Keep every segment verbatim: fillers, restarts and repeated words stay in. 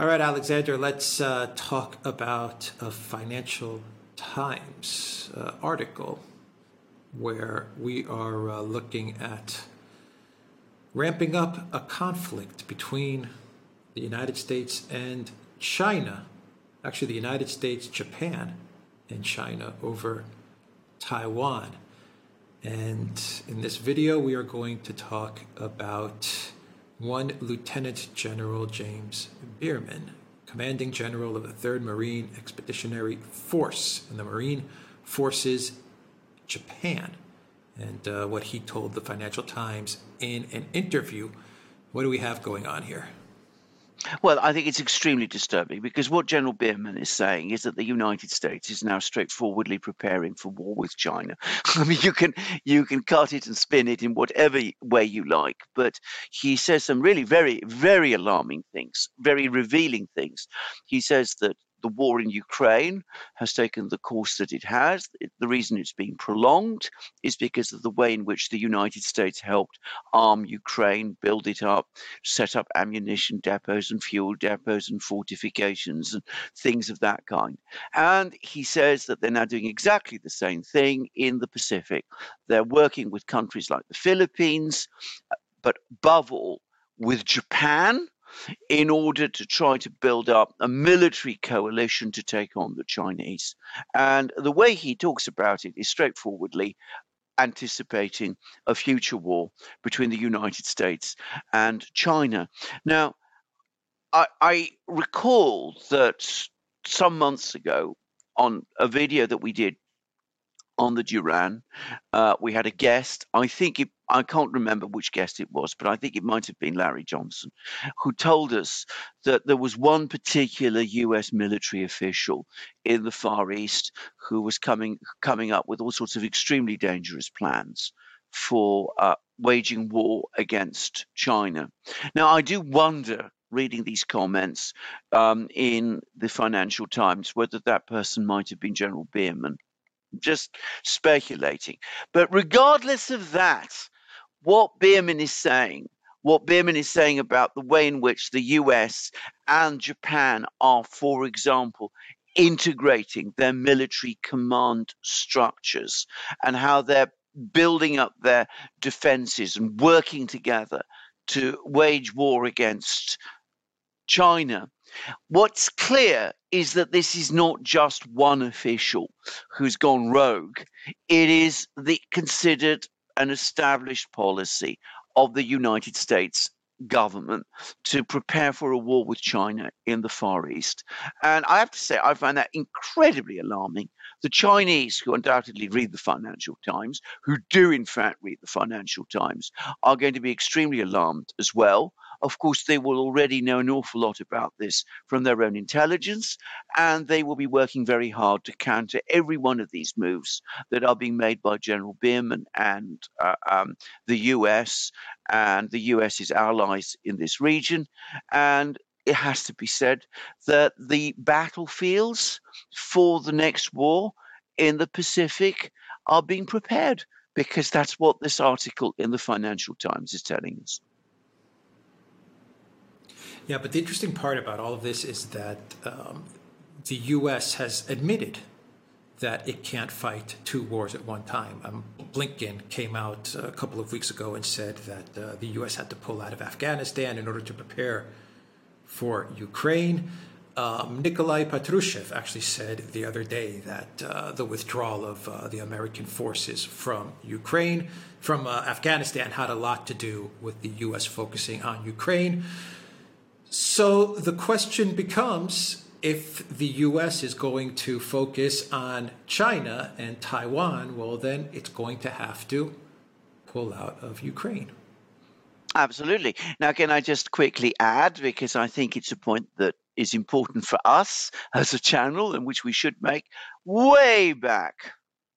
All right, Alexander, let's uh, talk about a Financial Times uh, article where we are uh, looking at ramping up a conflict between the United States and China, actually the United States, Japan, and China over Taiwan. And in this video, we are going to talk about one Lieutenant General James Bierman, Commanding General of the Third Marine Expeditionary Force and the Marine Forces Japan, and uh, what he told the Financial Times in an interview. What do we have going on here? Well, I think it's extremely disturbing, because what General Bierman is saying is that the United States is now straightforwardly preparing for war with China. I mean, you can you can cut it and spin it in whatever way you like, but he says some really very, very alarming things, very revealing things. He says that the war in Ukraine has taken the course that it has. The reason it's being prolonged is because of the way in which the United States helped arm Ukraine, build it up, set up ammunition depots and fuel depots and fortifications and things of that kind. And he says that they're now doing exactly the same thing in the Pacific. They're working with countries like the Philippines, but above all with Japan, in order to try to build up a military coalition to take on the Chinese. And the way he talks about it is straightforwardly anticipating a future war between the United States and China. Now, I, I recall that some months ago on a video that we did on the Duran, uh, we had a guest. I think it, I can't remember which guest it was, but I think it might have been Larry Johnson, who told us that there was one particular U S military official in the Far East who was coming coming up with all sorts of extremely dangerous plans for uh, waging war against China. Now, I do wonder, reading these comments um, in the Financial Times, whether that person might have been General Bierman. Just speculating. But regardless of that, what Bierman is saying, what Bierman is saying about the way in which the U S and Japan are, for example, integrating their military command structures and how they're building up their defenses and working together to wage war against China. What's clear is that this is not just one official who's gone rogue. It is the considered and established policy of the United States government to prepare for a war with China in the Far East. And I have to say, I find that incredibly alarming. The Chinese, who undoubtedly read the Financial Times, who do in fact read the Financial Times, are going to be extremely alarmed as well. Of course, they will already know an awful lot about this from their own intelligence, and they will be working very hard to counter every one of these moves that are being made by General Bierman and uh, um, the U S and the U S's allies in this region. And it has to be said that the battlefields for the next war in the Pacific are being prepared, because that's what this article in the Financial Times is telling us. Yeah, but the interesting part about all of this is that um, the U S has admitted that it can't fight two wars at one time. Um, Blinken came out a couple of weeks ago and said that uh, the U S had to pull out of Afghanistan in order to prepare for Ukraine. Um, Nikolai Patrushev actually said the other day that uh, the withdrawal of uh, the American forces from Ukraine, from uh, Afghanistan, had a lot to do with the U S focusing on Ukraine. So the question becomes, if the U S is going to focus on China and Taiwan, well, then it's going to have to pull out of Ukraine. Absolutely. Now, can I just quickly add, because I think it's a point that is important for us as a channel and which we should make way back.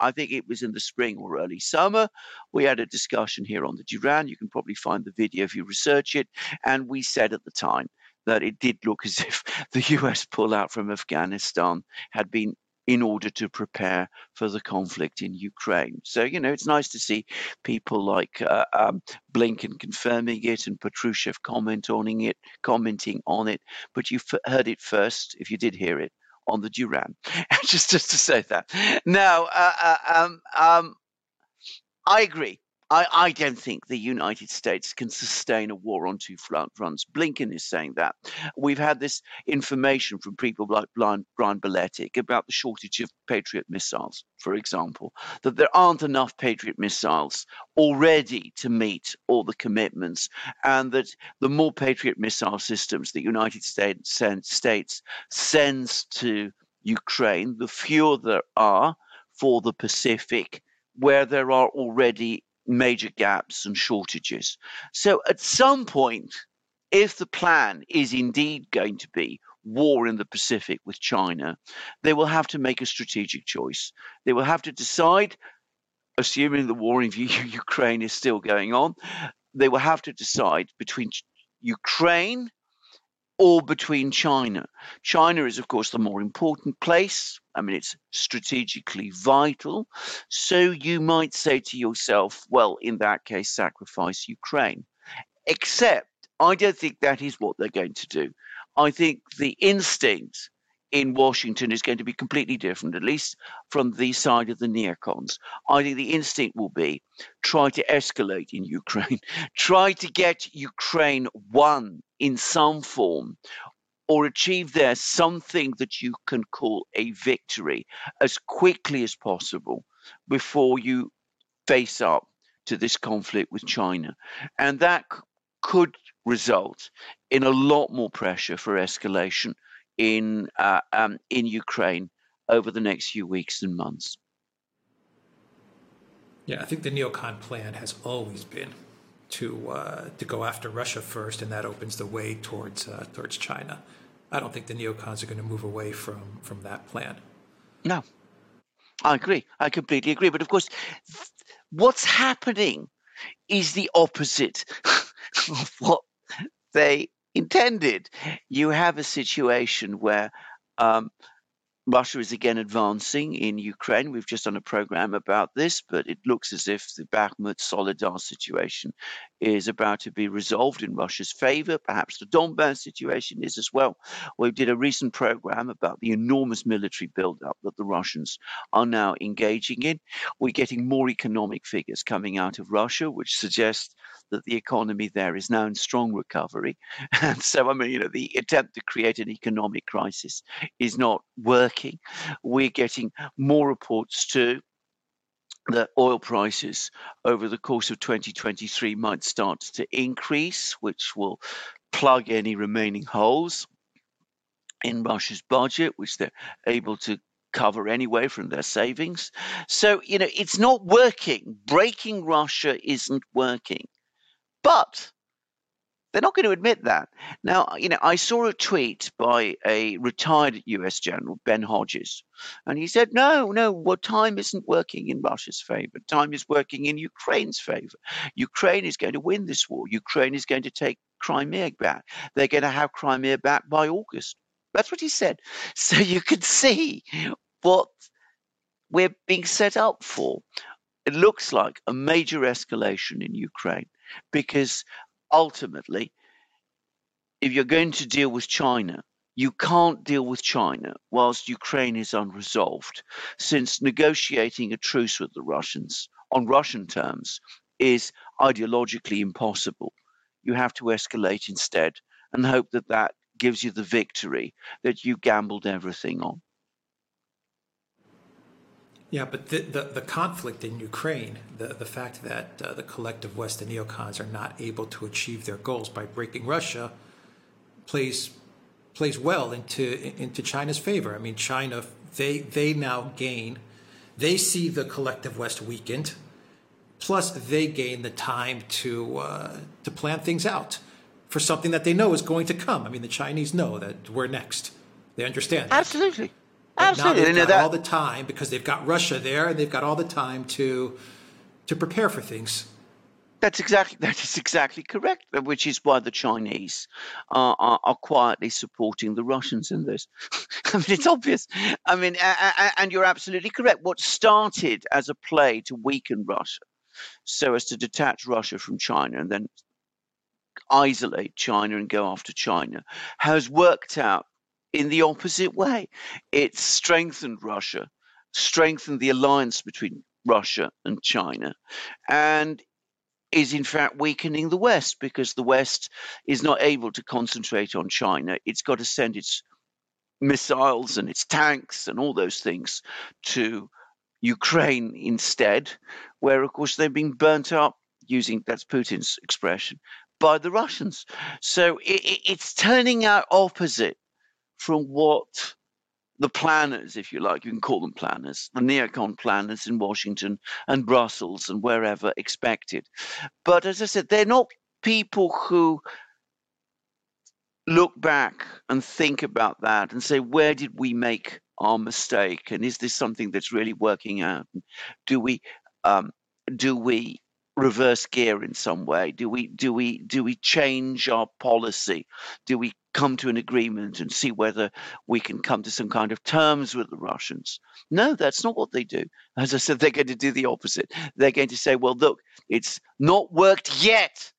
I think it was in the spring or early summer. We had a discussion here on the Duran. You can probably find the video if you research it. And we said at the time that it did look as if the U S pullout from Afghanistan had been in order to prepare for the conflict in Ukraine. So, you know, it's nice to see people like uh, um, Blinken confirming it and Patrushev comment on it, commenting on it. But you f- heard it first, if you did hear it, on the Duran. just, just to say that. Now, uh, uh, um, um, I agree. I, I don't think the United States can sustain a war on two fronts. Blinken is saying that. We've had this information from people like Brian Biletic about the shortage of Patriot missiles, for example, that there aren't enough Patriot missiles already to meet all the commitments, and that the more Patriot missile systems the United States sends to Ukraine, the fewer there are for the Pacific, where there are already major gaps and shortages. So at some point, if the plan is indeed going to be war in the Pacific with China, they will have to make a strategic choice. They will have to decide, assuming the war in Ukraine is still going on, they will have to decide between Ukraine or between China. China is, of course, the more important place. I mean, it's strategically vital. So you might say to yourself, well, in that case, sacrifice Ukraine. Except I don't think that is what they're going to do. I think the instinct in Washington is going to be completely different, at least from the side of the neocons. I think the instinct will be try to escalate in Ukraine, try to get Ukraine won in some form, or achieve there something that you can call a victory as quickly as possible before you face up to this conflict with China. And that c- could result in a lot more pressure for escalation in uh, um, in Ukraine over the next few weeks and months. Yeah, I think the neocon plan has always been to uh, to go after Russia first, and that opens the way towards uh, towards China. I don't think the neocons are going to move away from from that plan. No, I agree. I completely agree. But of course, th- what's happening is the opposite of what they intended. You have a situation where um, Russia is again advancing in Ukraine. We've just done a program about this, but it looks as if the Bakhmut-Solidar situation is about to be resolved in Russia's favor. Perhaps the Donbass situation is as well. We did a recent program about the enormous military buildup that the Russians are now engaging in. We're getting more economic figures coming out of Russia, which suggest that the economy there is now in strong recovery. And so, I mean, you know, the attempt to create an economic crisis is not working. We're getting more reports too that oil prices over the course of twenty twenty-three might start to increase, which will plug any remaining holes in Russia's budget, which they're able to cover anyway from their savings. So, you know, it's not working. Breaking Russia isn't working. But they're not going to admit that. Now, you know, I saw a tweet by a retired U S general, Ben Hodges, and he said, no, no, well, time isn't working in Russia's favor. Time is working in Ukraine's favor. Ukraine is going to win this war. Ukraine is going to take Crimea back. They're going to have Crimea back by August. That's what he said. So you could see what we're being set up for. It looks like a major escalation in Ukraine, because ultimately, if you're going to deal with China, you can't deal with China whilst Ukraine is unresolved, since negotiating a truce with the Russians on Russian terms is ideologically impossible. You have to escalate instead and hope that that gives you the victory that you gambled everything on. Yeah, but the, the, the conflict in Ukraine, the, the fact that uh, the collective West and neocons are not able to achieve their goals by breaking Russia plays plays well into into China's favor. I mean, China, they they now gain, they see the collective West weakened, plus they gain the time to uh, to plan things out for something that they know is going to come. I mean, the Chinese know that we're next. They understand that. Absolutely. But absolutely, now they've got that all the time, because they've got Russia there, and they've got all the time to to prepare for things. That's exactly that is exactly correct, which is why the Chinese are, are, are quietly supporting the Russians in this. I mean, it's obvious. I mean, a, a, and you're absolutely correct. What started as a play to weaken Russia, so as to detach Russia from China and then isolate China and go after China, has worked out in the opposite way. It's strengthened Russia, strengthened the alliance between Russia and China, and is in fact weakening the West, because the West is not able to concentrate on China. It's got to send its missiles and its tanks and all those things to Ukraine instead, where, of course, they're being burnt up, using that's Putin's expression, by the Russians. So it, it's turning out opposite from what the planners, if you like, you can call them planners, the neocon planners in Washington and Brussels and wherever expected. But as I said, they're not people who look back and think about that and say, where did we make our mistake? And is this something that's really working out? Do we um, do we reverse gear in some way? Do we do we do we change our policy? Do we come to an agreement and see whether we can come to some kind of terms with the Russians? No, that's not what they do. As I said, they're going to do the opposite. They're going to say, well, look, it's not worked yet,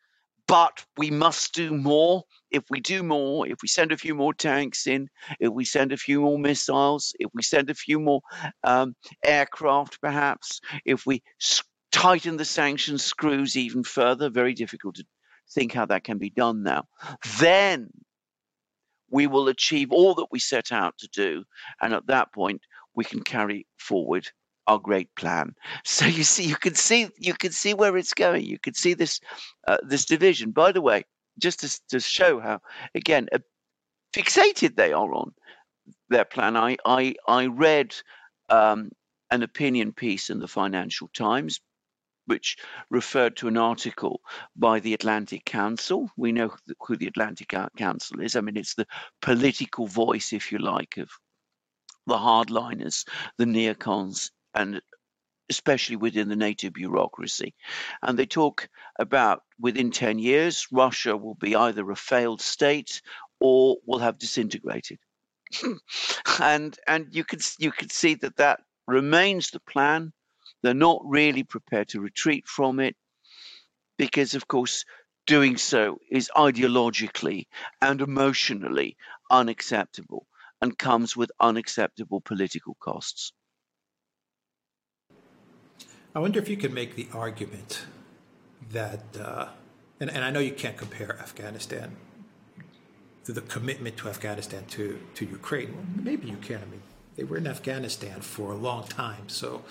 but we must do more. If we do more, if we send a few more tanks in, if we send a few more missiles, if we send a few more um, aircraft, perhaps, if we tighten the sanctions screws even further, very difficult to think how that can be done now, then we will achieve all that we set out to do. And at that point, we can carry forward our great plan. So you see, you can see, you can see where it's going. You can see this, uh, this division. By the way, just to, to show how, again, uh, fixated they are on their plan, I, I, I read um, an opinion piece in the Financial Times, which referred to an article by the Atlantic Council. We know who the Atlantic Council is. I mean, it's the political voice, if you like, of the hardliners, the neocons, and especially within the NATO bureaucracy. And they talk about within ten years, Russia will be either a failed state or will have disintegrated. and and you could you could see that that remains the plan. They're not really prepared to retreat from it because, of course, doing so is ideologically and emotionally unacceptable and comes with unacceptable political costs. I wonder if you could make the argument that, uh, and, and I know you can't compare Afghanistan to the commitment to Afghanistan to, to Ukraine. Well, maybe you can. I mean, they were in Afghanistan for a long time, so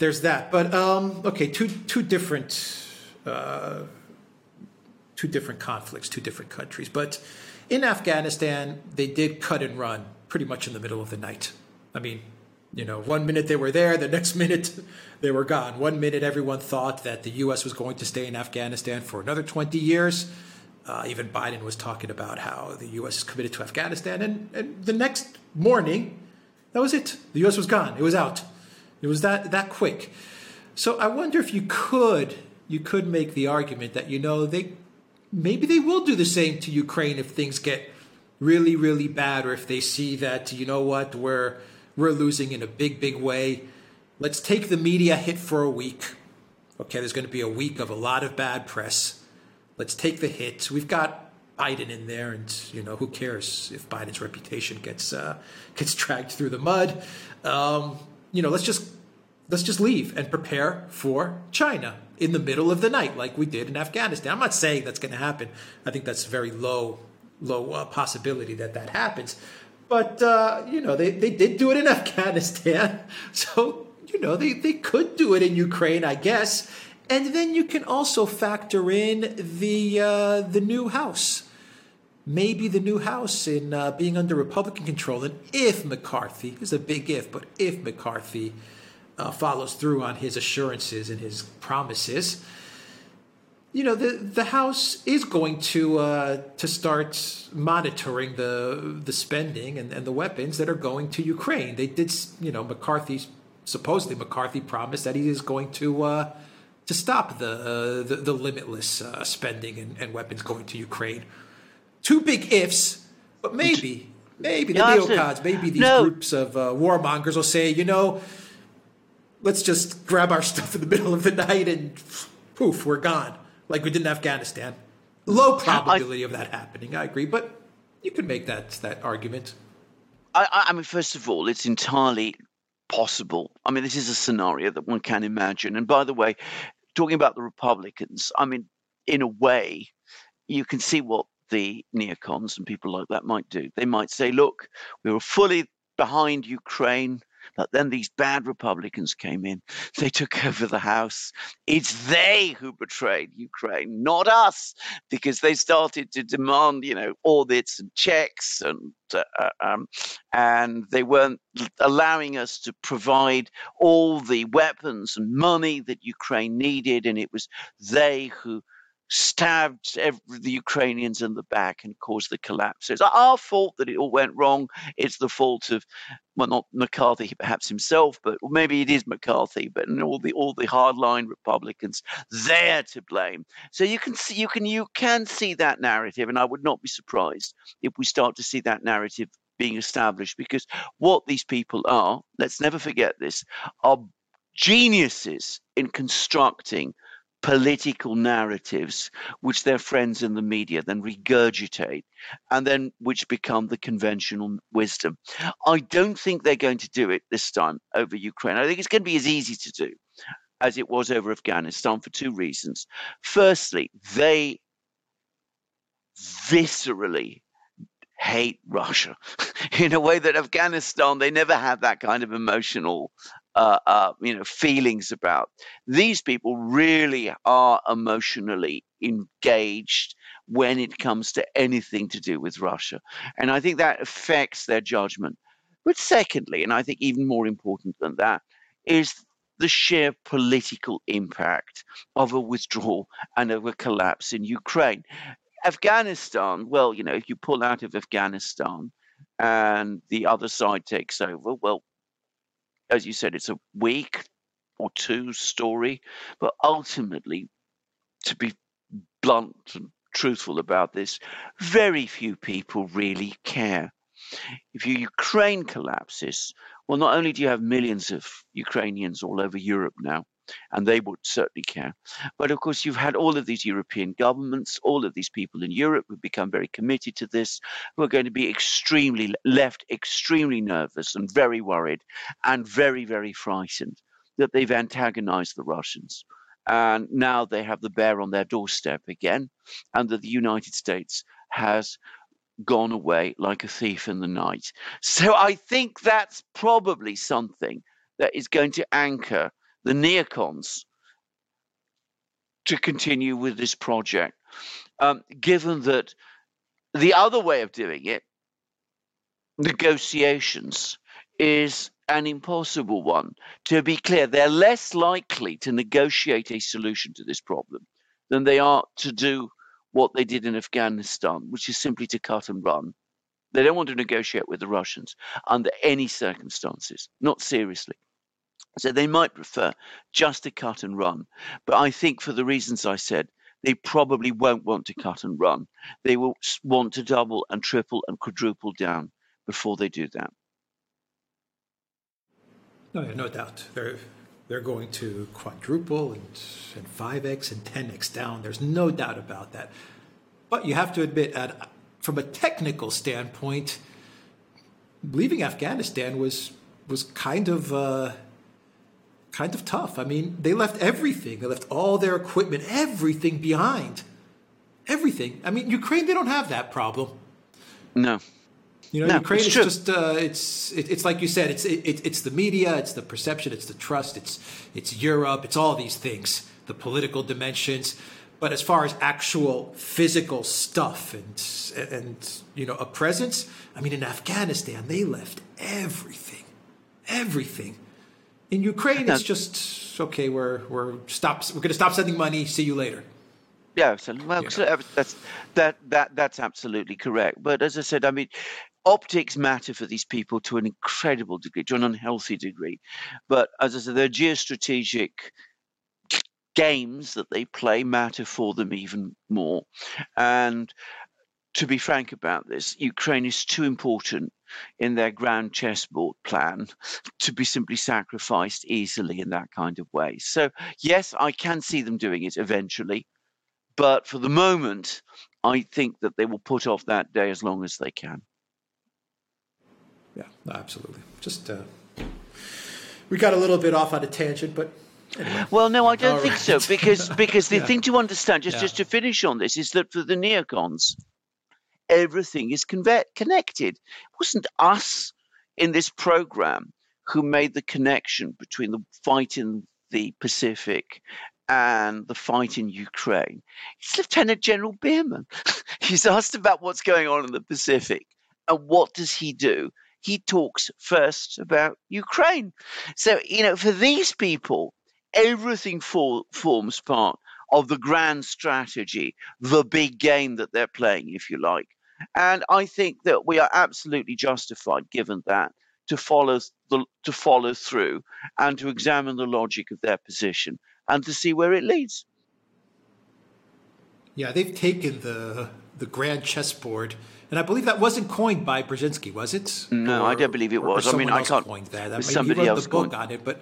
there's that. But um, okay, two two different uh, two different conflicts, two different countries. But in Afghanistan, they did cut and run pretty much in the middle of the night. I mean, you know, one minute they were there, the next minute they were gone. One minute everyone thought that the U S was going to stay in Afghanistan for another twenty years. Uh, even Biden was talking about how the U S is committed to Afghanistan, and, and the next morning, that was it. The U S was gone. It was out. It was that that quick. So I wonder if you could you could make the argument that, you know, they maybe they will do the same to Ukraine if things get really, really bad, or if they see that, you know what, we're we're losing in a big, big way. Let's take the media hit for a week. Okay, there's going to be a week of a lot of bad press. Let's take the hit. We've got Biden in there, and, you know, who cares if Biden's reputation gets uh, gets dragged through the mud? Um, you know, let's just Let's just leave and prepare for China in the middle of the night like we did in Afghanistan. I'm not saying that's going to happen. I think that's a very low, low uh, possibility that that happens. But, uh, you know, they, they did do it in Afghanistan. So, you know, they, they could do it in Ukraine, I guess. And then you can also factor in the uh, the new House. Maybe the new House in uh, being under Republican control. And if McCarthy, it's a big if, but if McCarthy Uh, follows through on his assurances and his promises, you know, the the House is going to uh, to start monitoring the the spending and, and the weapons that are going to Ukraine. They did, you know, McCarthy supposedly McCarthy promised that he is going to uh, to stop the uh, the, the limitless uh, spending and, and weapons going to Ukraine. Two big ifs, but maybe, maybe no, the neocons, maybe these no. groups of uh, warmongers will say, you know, let's just grab our stuff in the middle of the night and poof, we're gone, like we did in Afghanistan. Low probability I, of that happening, I agree, but you could make that that argument. I, I mean, first of all, it's entirely possible. I mean, this is a scenario that one can imagine. And by the way, talking about the Republicans, I mean, in a way, you can see what the neocons and people like that might do. They might say, look, we were fully behind Ukraine, but then these bad Republicans came in. They took over the House. It's they who betrayed Ukraine, not us, because they started to demand, you know, audits and checks, and uh, um, and they weren't allowing us to provide all the weapons and money that Ukraine needed. And it was they who stabbed every, the Ukrainians in the back and caused the collapse. So it's our fault that it all went wrong. It's the fault of, well, not McCarthy perhaps himself, but maybe it is McCarthy, but all the all the hardline Republicans, they're to blame. So you can see you can you can see that narrative, and I would not be surprised if we start to see that narrative being established, because what these people are, let's never forget this, are geniuses in constructing political narratives which their friends in the media then regurgitate, and then which become the conventional wisdom. I don't think they're going to do it this time over Ukraine. I think it's going to be as easy to do as it was over Afghanistan for two reasons. Firstly, they viscerally hate Russia in a way that Afghanistan, they never had that kind of emotional Uh, uh, you know, feelings about. These people really are emotionally engaged when it comes to anything to do with Russia. And I think that affects their judgment. But secondly, and I think even more important than that, is the sheer political impact of a withdrawal and of a collapse in Ukraine. Afghanistan, well, you know, if you pull out of Afghanistan and the other side takes over, well, as you said, it's a week or two story, but ultimately, to be blunt and truthful about this, very few people really care. If Ukraine collapses, well, not only do you have millions of Ukrainians all over Europe now, and they would certainly care, but of course, you've had all of these European governments, all of these people in Europe who've become very committed to this, who are going to be extremely left, extremely nervous and very worried and very, very frightened that they've antagonized the Russians. And now they have the bear on their doorstep again, and that the United States has gone away like a thief in the night. So I think that's probably something that is going to anchor the neocons to continue with this project, um, given that the other way of doing it, negotiations, is an impossible one. To be clear, they're less likely to negotiate a solution to this problem than they are to do what they did in Afghanistan, which is simply to cut and run. They don't want to negotiate with the Russians under any circumstances, not seriously. So they might prefer just to cut and run. But I think for the reasons I said, they probably won't want to cut and run. They will want to double and triple and quadruple down before they do that. No, no doubt. They're, they're going to quadruple and, and five x and ten x down. There's no doubt about that. But you have to admit, at, from a technical standpoint, leaving Afghanistan was, was kind of... Uh, kind of tough. I mean, they left everything. They left all their equipment, everything behind. Everything. I mean, Ukraine, they don't have that problem. No. You know, no, Ukraine is just, uh, it's it, it's like you said, it's it, it's the media, it's the perception, it's the trust, it's it's Europe, it's all these things, the political dimensions. But as far as actual physical stuff and and, you know, a presence, I mean, in Afghanistan, they left everything, everything. In Ukraine, it's just okay. We're we're stop. We're going to stop sending money. See you later. Yeah, so, well, yeah. that's that that that's absolutely correct. But as I said, I mean, optics matter for these people to an incredible degree, to an unhealthy degree. But as I said, their geostrategic games that they play matter for them even more. And to be frank about this, Ukraine is too important in their grand chessboard plan to be simply sacrificed easily in that kind of way. So, yes, I can see them doing it eventually. But for the moment, I think that they will put off that day as long as they can. Yeah, absolutely. Just uh, we got a little bit off on a tangent, but anyway. Well, no, I don't All think right. so, because because the yeah. thing to understand, just, yeah. just to finish on this, is that for the neocons, everything is conve- connected. It wasn't us in this program who made the connection between the fight in the Pacific and the fight in Ukraine. It's Lieutenant General Bierman. He's asked about what's going on in the Pacific. And what does he do? He talks first about Ukraine. So, you know, for these people, everything for, forms part of the grand strategy, the big game that they're playing, if you like. And I think that we are absolutely justified, given that, to follow the, to follow through and to examine the logic of their position and to see where it leads. Yeah, they've taken the the grand chessboard, and I believe that wasn't coined by Brzezinski, was it? No, or, I don't believe it was. I mean, I can't. Coined that. I mean, somebody he wrote else the book coined. on it, but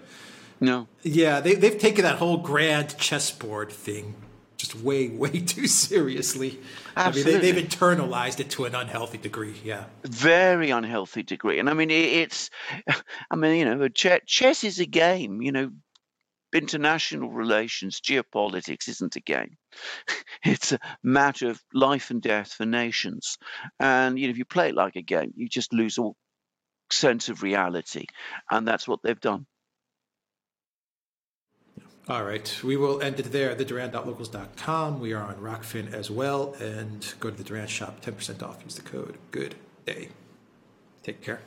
no. Yeah, they they've taken that whole grand chessboard thing just way way too seriously. Absolutely. I mean, they, they've internalized it to an unhealthy degree. Yeah, very unhealthy degree. And I mean, it, it's, I mean, you know, chess, chess is a game, you know. International relations, geopolitics isn't a game. It's a matter of life and death for nations. And you know, if you play it like a game, you just lose all sense of reality. And that's what they've done. All right. We will end it there. the duran dot locals dot com. We are on Rockfin as well. And go to the Duran shop, ten percent off. Use the code. Good day. Take care.